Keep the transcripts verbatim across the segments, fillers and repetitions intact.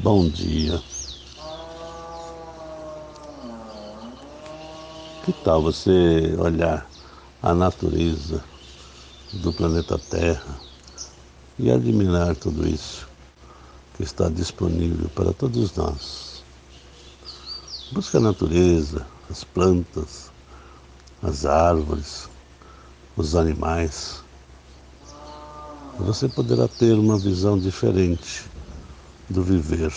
Bom dia. Que tal você olhar a natureza do planeta Terra e admirar tudo isso que está disponível para todos nós? Busca a natureza, as plantas, as árvores, os animais. Você poderá ter uma visão diferente do viver.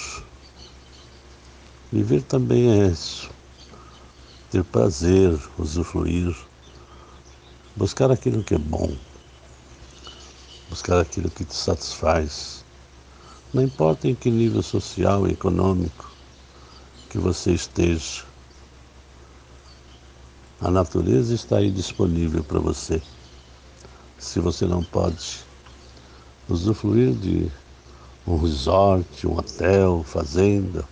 Viver também é isso. Ter prazer, usufruir. Buscar aquilo que é bom. Buscar aquilo que te satisfaz. Não importa em que nível social e econômico que você esteja. A natureza está aí disponível para você. Se você não pode usufruir de um resort, um hotel, fazenda,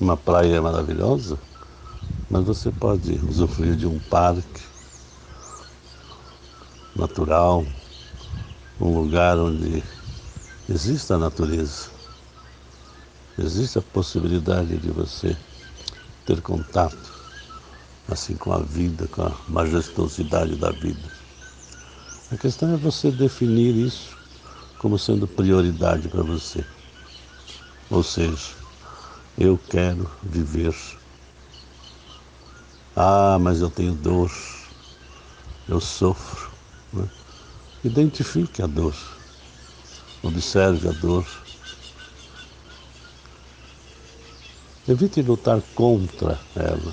uma praia maravilhosa, mas você pode usufruir de um parque natural, um lugar onde existe a natureza, existe a possibilidade de você ter contato assim com a vida, com a majestosidade da vida. A questão é você definir isso como sendo prioridade para você. Ou seja, eu quero viver. Ah, mas eu tenho dor, eu sofro. Né? Identifique a dor, observe a dor. Evite lutar contra ela,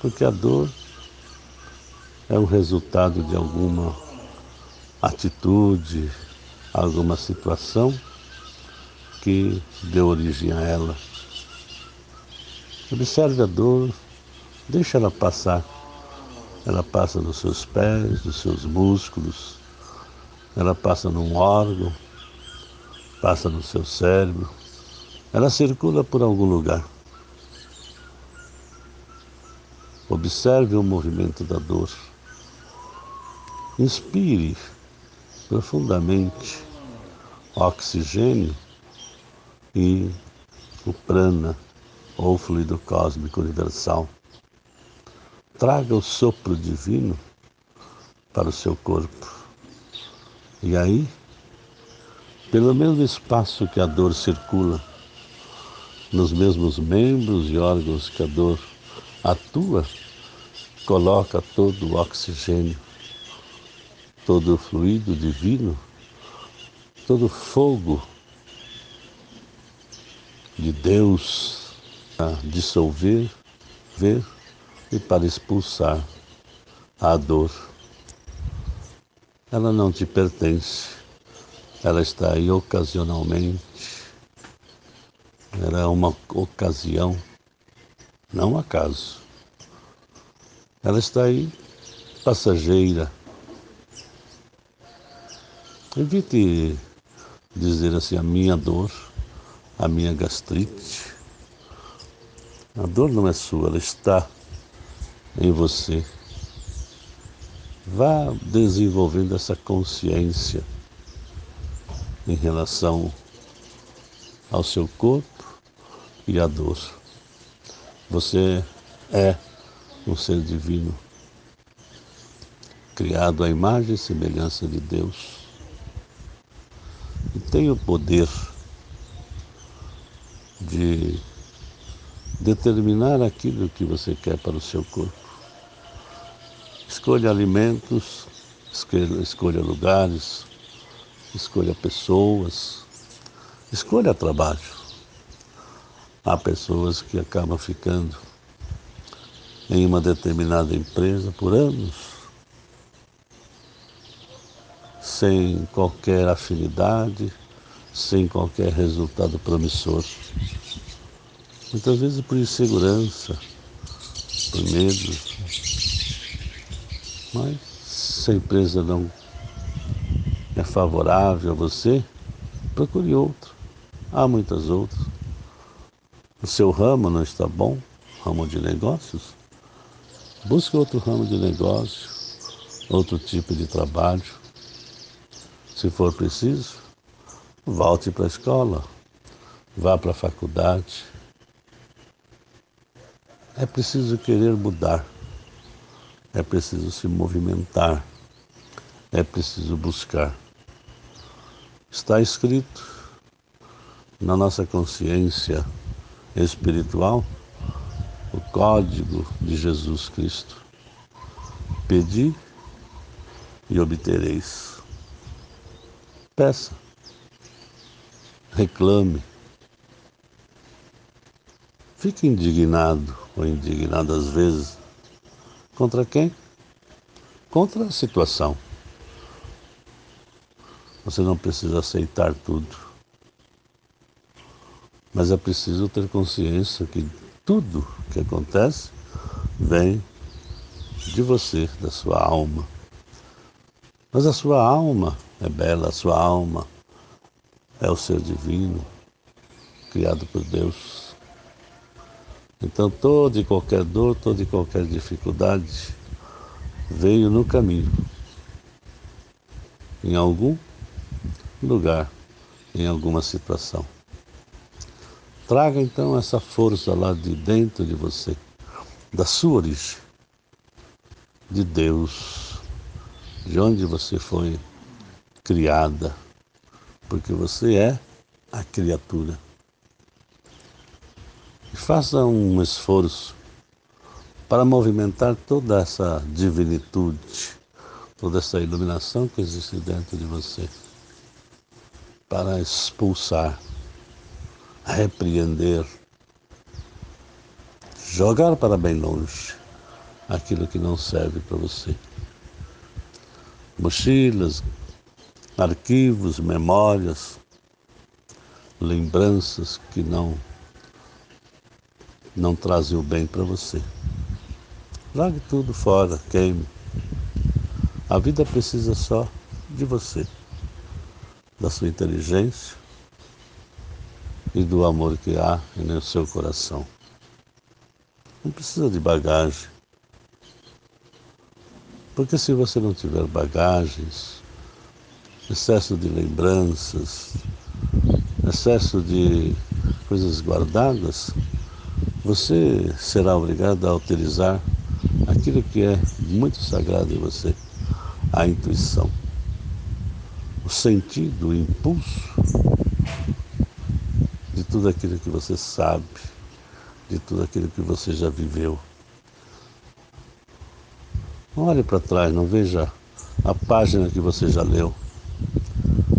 porque a dor é um resultado de alguma atitude, alguma situação que deu origem a ela. Observe a dor, deixa ela passar. Ela passa nos seus pés, nos seus músculos, ela passa num órgão, passa no seu cérebro, ela circula por algum lugar. Observe o movimento da dor. Inspire profundamente o oxigênio e o prana, ou fluido cósmico universal. Traga o sopro divino para o seu corpo. E aí, pelo mesmo espaço que a dor circula, nos mesmos membros e órgãos que a dor atua, coloca todo o oxigênio, todo o fluido divino, todo o fogo de Deus a dissolver, ver e para expulsar a dor. Ela não te pertence, ela está aí ocasionalmente, ela é uma ocasião, não um acaso. Ela está aí passageira. Evite dizer assim, a minha dor, a minha gastrite. A dor não é sua, ela está em você. Vá desenvolvendo essa consciência em relação ao seu corpo e à dor. Você é um ser divino, criado à imagem e semelhança de Deus. E tem o poder de determinar aquilo que você quer para o seu corpo. Escolha alimentos, escolha, escolha lugares, escolha pessoas, escolha trabalho. Há pessoas que acabam ficando em uma determinada empresa por anos, sem qualquer afinidade, sem qualquer resultado promissor. Muitas vezes por insegurança, por medo. Mas se a empresa não é favorável a você, procure outra. Há muitas outras. O seu ramo não está bom, ramo de negócios, busque outro ramo de negócio, outro tipo de trabalho. Se for preciso, volte para a escola, vá para a faculdade. É preciso querer mudar, é preciso se movimentar, é preciso buscar. Está escrito na nossa consciência espiritual o código de Jesus Cristo. Pedi e obtereis. Peça, reclame. Fique indignado ou indignado às vezes. Contra quem? Contra a situação. Você não precisa aceitar tudo. Mas é preciso ter consciência que tudo que acontece vem de você, da sua alma. Mas a sua alma é bela, a sua alma é o ser divino, criado por Deus. Então, toda e qualquer dor, toda e qualquer dificuldade veio no caminho, em algum lugar, em alguma situação. Traga, então, essa força lá de dentro de você, da sua origem, de Deus, de onde você foi criada, porque você é a criatura. E faça um esforço para movimentar toda essa divinitude, toda essa iluminação que existe dentro de você, para expulsar, repreender, jogar para bem longe aquilo que não serve para você. Mochilas, arquivos, memórias, lembranças que não não trazem o bem para você. Jogue tudo fora, queime. A vida precisa só de você, da sua inteligência e do amor que há no seu coração. Não precisa de bagagem, porque se você não tiver bagagens, excesso de lembranças, excesso de coisas guardadas, você será obrigado a utilizar aquilo que é muito sagrado em você, a intuição, o sentido, o impulso de tudo aquilo que você sabe, de tudo aquilo que você já viveu. Não olhe para trás, não veja a página que você já leu,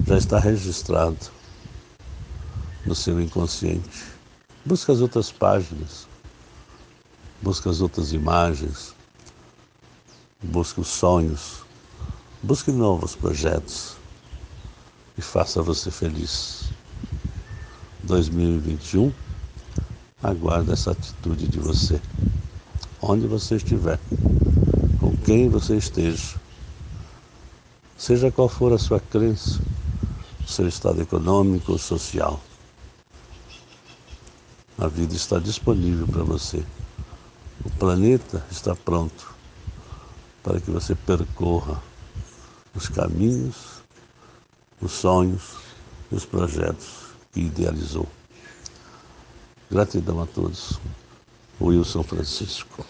já está registrado no seu inconsciente. Busca as outras páginas, busca as outras imagens, busca os sonhos, busque novos projetos e faça você feliz. dois mil e vinte e um, aguarda essa atitude de você, onde você estiver, com quem você esteja, seja qual for a sua crença, seu estado econômico ou social. A vida está disponível para você. O planeta está pronto para que você percorra os caminhos, os sonhos e os projetos que idealizou. Gratidão a todos. Wilson Francisco.